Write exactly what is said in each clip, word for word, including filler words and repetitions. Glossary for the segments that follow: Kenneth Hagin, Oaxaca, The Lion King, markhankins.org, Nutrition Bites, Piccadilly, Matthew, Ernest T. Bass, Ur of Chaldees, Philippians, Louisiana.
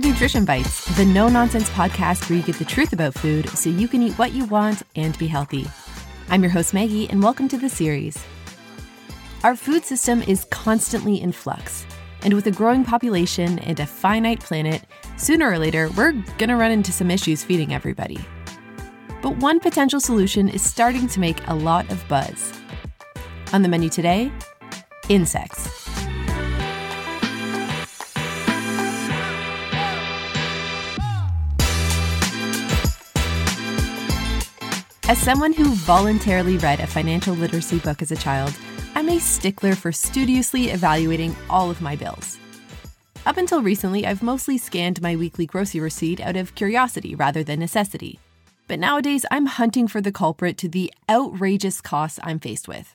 to Nutrition Bites, the no-nonsense podcast where you get the truth about food so you can eat what you want and be healthy. I'm your host, Maggie, and welcome to the series. Our food system is constantly in flux, and with a growing population and a finite planet, sooner or later, we're going to run into some issues feeding everybody. But one potential solution is starting to make a lot of buzz. On the menu today, insects. As someone who voluntarily read a financial literacy book as a child, I'm a stickler for studiously evaluating all of my bills. Up until recently, I've mostly scanned my weekly grocery receipt out of curiosity rather than necessity. But nowadays, I'm hunting for the culprit to the outrageous costs I'm faced with.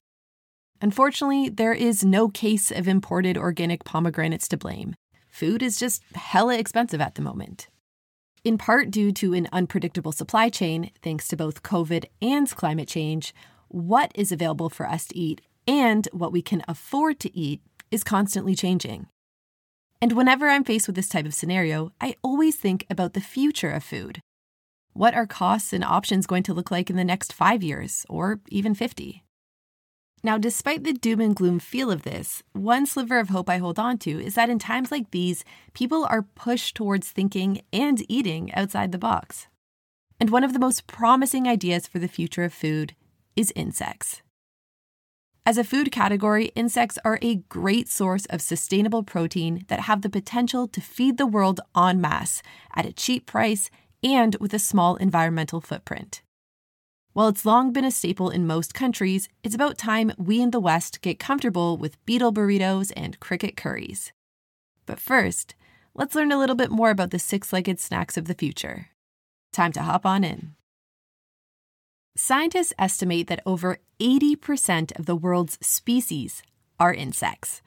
Unfortunately, there is no case of imported organic pomegranates to blame. Food is just hella expensive at the moment. In part due to an unpredictable supply chain, thanks to both COVID and climate change, what is available for us to eat and what we can afford to eat is constantly changing. And whenever I'm faced with this type of scenario, I always think about the future of food. What are costs and options going to look like in the next five years, or even fifty? Now, despite the doom and gloom feel of this, one sliver of hope I hold on to is that in times like these, people are pushed towards thinking and eating outside the box. And one of the most promising ideas for the future of food is insects. As a food category, insects are a great source of sustainable protein that have the potential to feed the world en masse at a cheap price and with a small environmental footprint. While it's long been a staple in most countries, it's about time we in the West get comfortable with beetle burritos and cricket curries. But first, let's learn a little bit more about the six-legged snacks of the future. Time to hop on in. Scientists estimate that over eighty percent of the world's species are insects.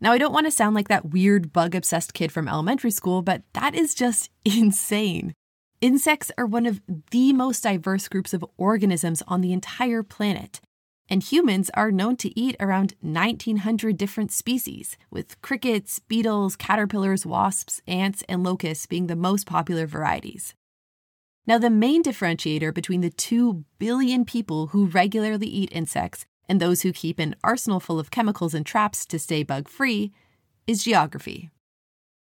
Now, I don't want to sound like that weird bug-obsessed kid from elementary school, but that is just insane. Insects are one of the most diverse groups of organisms on the entire planet, and humans are known to eat around nineteen hundred different species, with crickets, beetles, caterpillars, wasps, ants, and locusts being the most popular varieties. Now, the main differentiator between the two billion people who regularly eat insects and those who keep an arsenal full of chemicals and traps to stay bug-free is geography.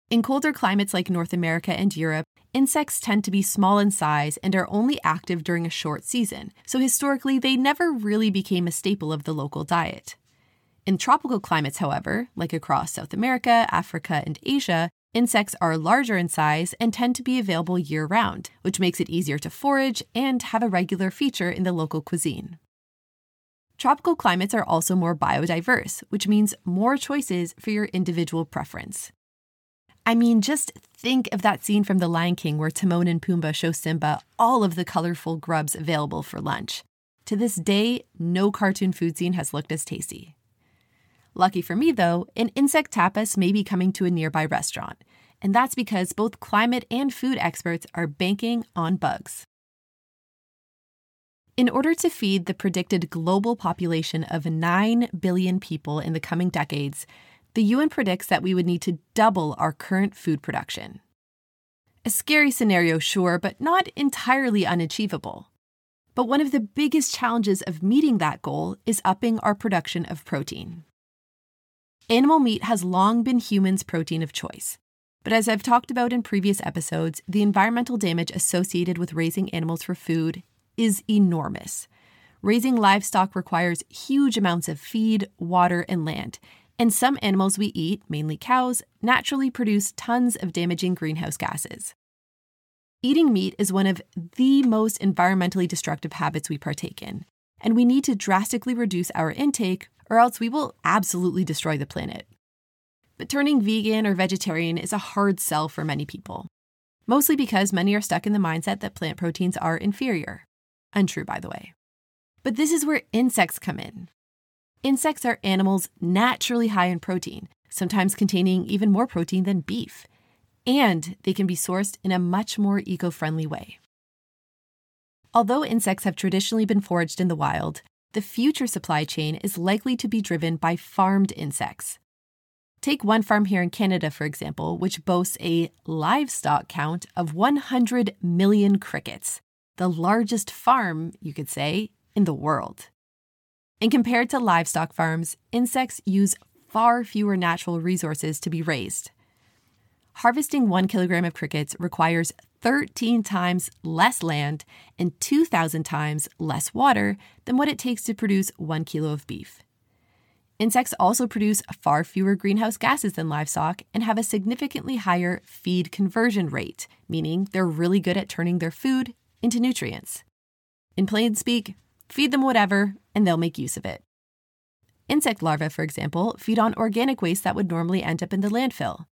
In colder climates like North America and Europe, insects tend to be small in size and are only active during a short season, so historically they never really became a staple of the local diet. In tropical climates, however, like across South America, Africa, and Asia, insects are larger in size and tend to be available year-round, which makes it easier to forage and have a regular feature in the local cuisine. Tropical climates are also more biodiverse, which means more choices for your individual preference. I mean, just think of that scene from The Lion King where Timon and Pumbaa show Simba all of the colorful grubs available for lunch. To this day, no cartoon food scene has looked as tasty. Lucky for me, though, an insect tapas may be coming to a nearby restaurant, and that's because both climate and food experts are banking on bugs. In order to feed the predicted global population of nine billion people in the coming decades, the U N predicts that we would need to double our current food production. A scary scenario, sure, but not entirely unachievable. But one of the biggest challenges of meeting that goal is upping our production of protein. Animal meat has long been humans' protein of choice. But as I've talked about in previous episodes, the environmental damage associated with raising animals for food is enormous. Raising livestock requires huge amounts of feed, water, and land. And some animals we eat, mainly cows, naturally produce tons of damaging greenhouse gases. Eating meat is one of the most environmentally destructive habits we partake in, and we need to drastically reduce our intake or else we will absolutely destroy the planet. But turning vegan or vegetarian is a hard sell for many people, mostly because many are stuck in the mindset that plant proteins are inferior. Untrue, by the way. But this is where insects come in. Insects are animals naturally high in protein, sometimes containing even more protein than beef, and they can be sourced in a much more eco-friendly way. Although insects have traditionally been foraged in the wild, the future supply chain is likely to be driven by farmed insects. Take one farm here in Canada, for example, which boasts a livestock count of one hundred million crickets, the largest farm, you could say, in the world. And compared to livestock farms, insects use far fewer natural resources to be raised. Harvesting one kilogram of crickets requires thirteen times less land and two thousand times less water than what it takes to produce one kilo of beef. Insects also produce far fewer greenhouse gases than livestock and have a significantly higher feed conversion rate, meaning they're really good at turning their food into nutrients. In plain speak, feed them whatever, and they'll make use of it. Insect larvae, for example, feed on organic waste that would normally end up in the landfill.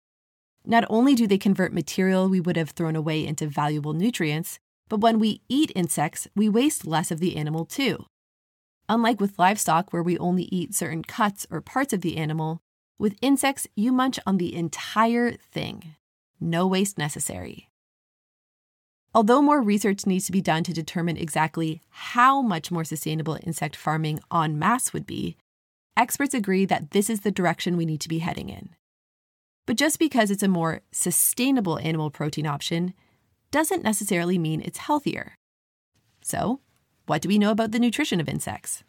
Not only do they convert material we would have thrown away into valuable nutrients, but when we eat insects, we waste less of the animal too. Unlike with livestock, where we only eat certain cuts or parts of the animal, with insects, you munch on the entire thing. No waste necessary. Although more research needs to be done to determine exactly how much more sustainable insect farming en masse would be, experts agree that this is the direction we need to be heading in. But just because it's a more sustainable animal protein option doesn't necessarily mean it's healthier. So, what do we know about the nutrition of insects?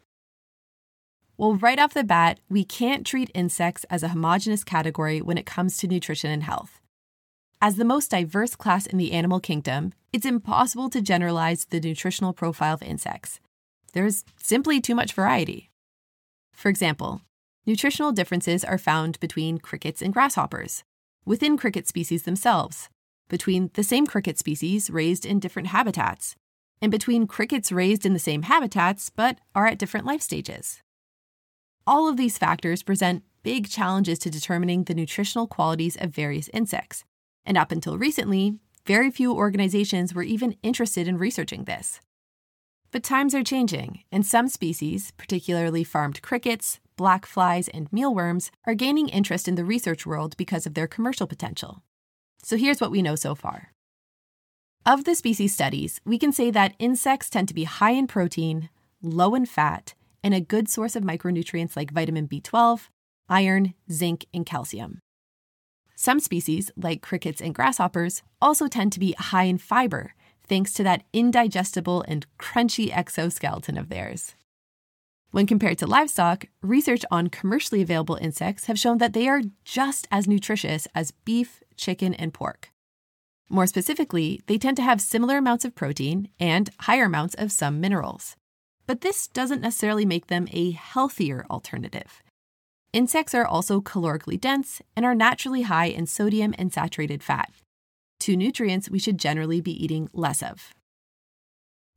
Well, right off the bat, we can't treat insects as a homogeneous category when it comes to nutrition and health. As the most diverse class in the animal kingdom, it's impossible to generalize the nutritional profile of insects. There's simply too much variety. For example, nutritional differences are found between crickets and grasshoppers, within cricket species themselves, between the same cricket species raised in different habitats, and between crickets raised in the same habitats but are at different life stages. All of these factors present big challenges to determining the nutritional qualities of various insects, and up until recently, very few organizations were even interested in researching this. But times are changing, and some species, particularly farmed crickets, black flies, and mealworms, are gaining interest in the research world because of their commercial potential. So here's what we know so far. Of the species studies, we can say that insects tend to be high in protein, low in fat, and a good source of micronutrients like vitamin B twelve, iron, zinc, and calcium. Some species, like crickets and grasshoppers, also tend to be high in fiber, thanks to that indigestible and crunchy exoskeleton of theirs. When compared to livestock, research on commercially available insects have shown that they are just as nutritious as beef, chicken, and pork. More specifically, they tend to have similar amounts of protein and higher amounts of some minerals. But this doesn't necessarily make them a healthier alternative. Insects are also calorically dense and are naturally high in sodium and saturated fat, two nutrients we should generally be eating less of.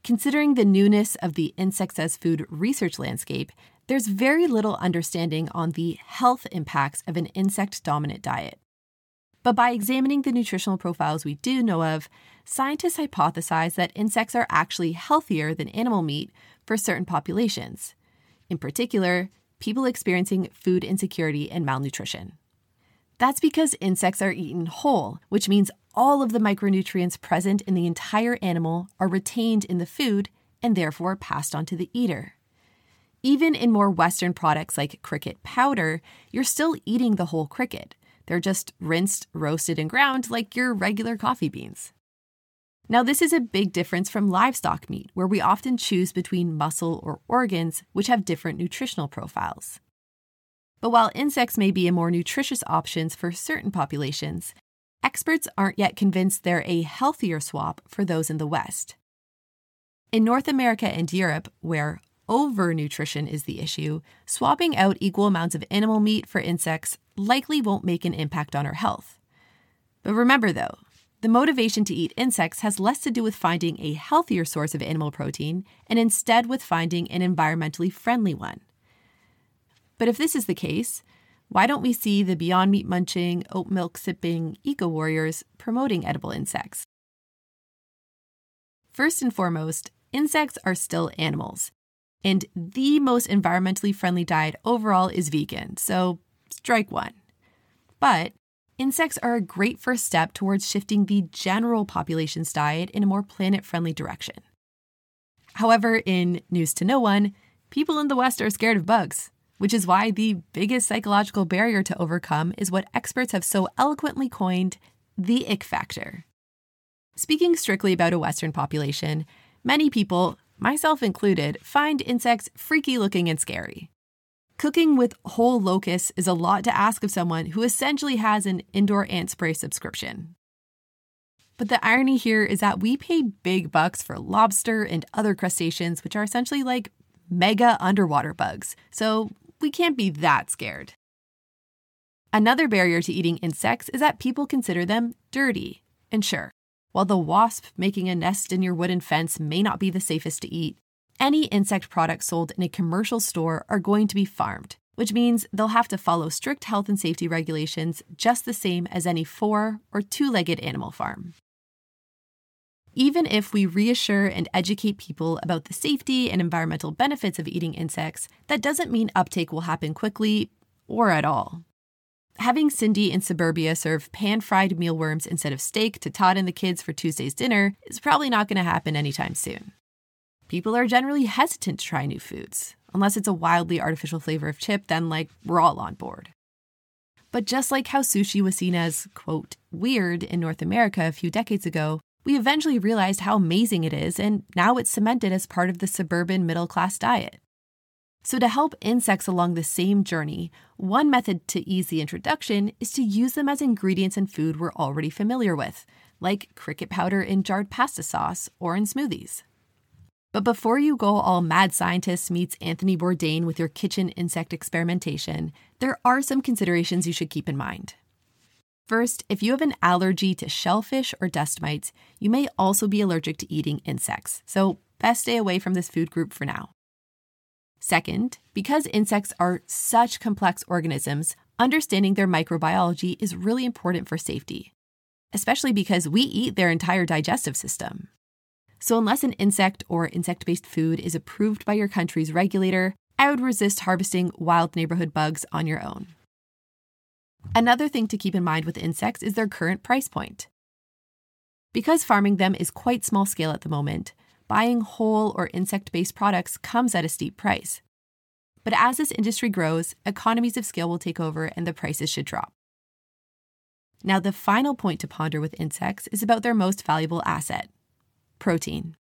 Considering the newness of the insects as food research landscape, there's very little understanding on the health impacts of an insect-dominant diet. But by examining the nutritional profiles we do know of, scientists hypothesize that insects are actually healthier than animal meat for certain populations, in particular, people experiencing food insecurity and malnutrition. That's because insects are eaten whole, which means all of the micronutrients present in the entire animal are retained in the food and therefore passed on to the eater. Even in more Western products like cricket powder, you're still eating the whole cricket. They're just rinsed, roasted, and ground like your regular coffee beans. Now, this is a big difference from livestock meat, where we often choose between muscle or organs, which have different nutritional profiles. But while insects may be a more nutritious option for certain populations, experts aren't yet convinced they're a healthier swap for those in the West. In North America and Europe, where overnutrition is the issue, swapping out equal amounts of animal meat for insects likely won't make an impact on our health. But remember, though, the motivation to eat insects has less to do with finding a healthier source of animal protein and instead with finding an environmentally friendly one. But if this is the case, why don't we see the Beyond Meat munching, oat milk sipping eco-warriors promoting edible insects? First and foremost, insects are still animals, and the most environmentally friendly diet overall is vegan, so strike one. But insects are a great first step towards shifting the general population's diet in a more planet-friendly direction. However, in news to no one, people in the West are scared of bugs, which is why the biggest psychological barrier to overcome is what experts have so eloquently coined the ick factor. Speaking strictly about a Western population, many people, myself included, find insects freaky looking and scary. Cooking with whole locusts is a lot to ask of someone who essentially has an indoor ant spray subscription. But the irony here is that we pay big bucks for lobster and other crustaceans, which are essentially like mega underwater bugs, so we can't be that scared. Another barrier to eating insects is that people consider them dirty. And sure, while the wasp making a nest in your wooden fence may not be the safest to eat, any insect products sold in a commercial store are going to be farmed, which means they'll have to follow strict health and safety regulations just the same as any four- or two-legged animal farm. Even if we reassure and educate people about the safety and environmental benefits of eating insects, that doesn't mean uptake will happen quickly or at all. Having Cindy in suburbia serve pan-fried mealworms instead of steak to Todd and the kids for Tuesday's dinner is probably not going to happen anytime soon. People are generally hesitant to try new foods, unless it's a wildly artificial flavor of chip, then like, we're all on board. But just like how sushi was seen as, quote, weird in North America a few decades ago, we eventually realized how amazing it is, and now it's cemented as part of the suburban middle-class diet. So to help insects along the same journey, one method to ease the introduction is to use them as ingredients in food we're already familiar with, like cricket powder in jarred pasta sauce or in smoothies. But before you go all mad scientist meets Anthony Bourdain with your kitchen insect experimentation, there are some considerations you should keep in mind. First, if you have an allergy to shellfish or dust mites, you may also be allergic to eating insects, so best stay away from this food group for now. Second, because insects are such complex organisms, understanding their microbiology is really important for safety, especially because we eat their entire digestive system. So unless an insect or insect-based food is approved by your country's regulator, I would resist harvesting wild neighborhood bugs on your own. Another thing to keep in mind with insects is their current price point. Because farming them is quite small scale at the moment, buying whole or insect-based products comes at a steep price. But as this industry grows, economies of scale will take over and the prices should drop. Now, the final point to ponder with insects is about their most valuable asset, protein.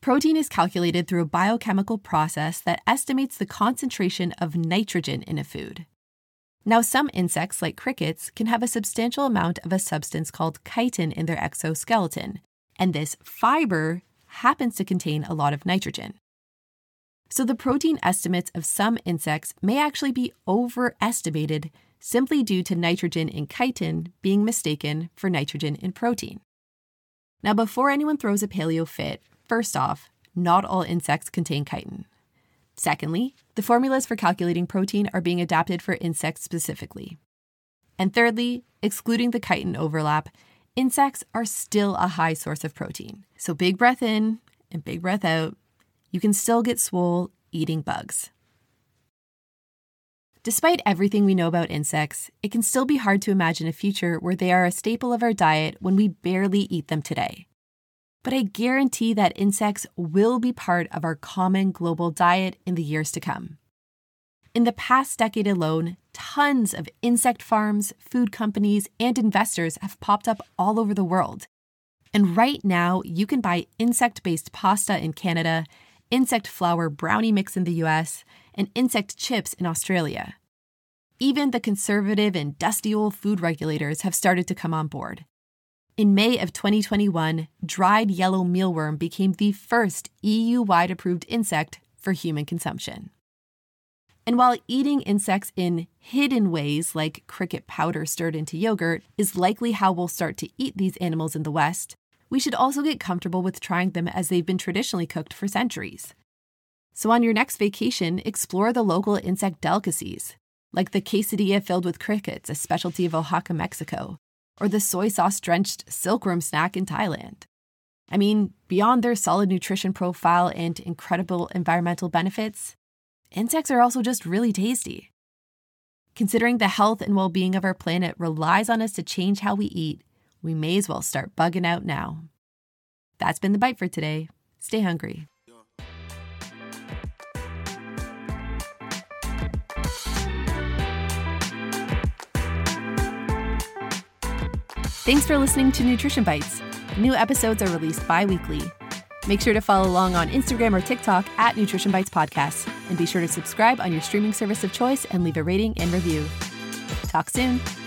Protein is calculated through a biochemical process that estimates the concentration of nitrogen in a food. Now, some insects, like crickets, can have a substantial amount of a substance called chitin in their exoskeleton, and this fiber happens to contain a lot of nitrogen. So the protein estimates of some insects may actually be overestimated simply due to nitrogen in chitin being mistaken for nitrogen in protein. Now, before anyone throws a paleo fit, first off, not all insects contain chitin. Secondly, the formulas for calculating protein are being adapted for insects specifically. And thirdly, excluding the chitin overlap, insects are still a high source of protein. So big breath in and big breath out, you can still get swole eating bugs. Despite everything we know about insects, it can still be hard to imagine a future where they are a staple of our diet when we barely eat them today. But I guarantee that insects will be part of our common global diet in the years to come. In the past decade alone, tons of insect farms, food companies, and investors have popped up all over the world. And right now, you can buy insect-based pasta in Canada, insect flour brownie mix in the U S, and insect chips in Australia. Even the conservative and dusty old food regulators have started to come on board. In May of twenty twenty-one, dried yellow mealworm became the first E U-wide approved insect for human consumption. And while eating insects in hidden ways, like cricket powder stirred into yogurt, is likely how we'll start to eat these animals in the West, we should also get comfortable with trying them as they've been traditionally cooked for centuries. So on your next vacation, explore the local insect delicacies, like the quesadilla filled with crickets, a specialty of Oaxaca, Mexico, or the soy sauce-drenched silkworm snack in Thailand. I mean, beyond their solid nutrition profile and incredible environmental benefits, insects are also just really tasty. Considering the health and well-being of our planet relies on us to change how we eat, we may as well start bugging out now. That's been The Bite for today. Stay hungry. Thanks for listening to Nutrition Bites. New episodes are released bi-weekly. Make sure to follow along on Instagram or TikTok at Nutrition Bites Podcast. And be sure to subscribe on your streaming service of choice and leave a rating and review. Talk soon.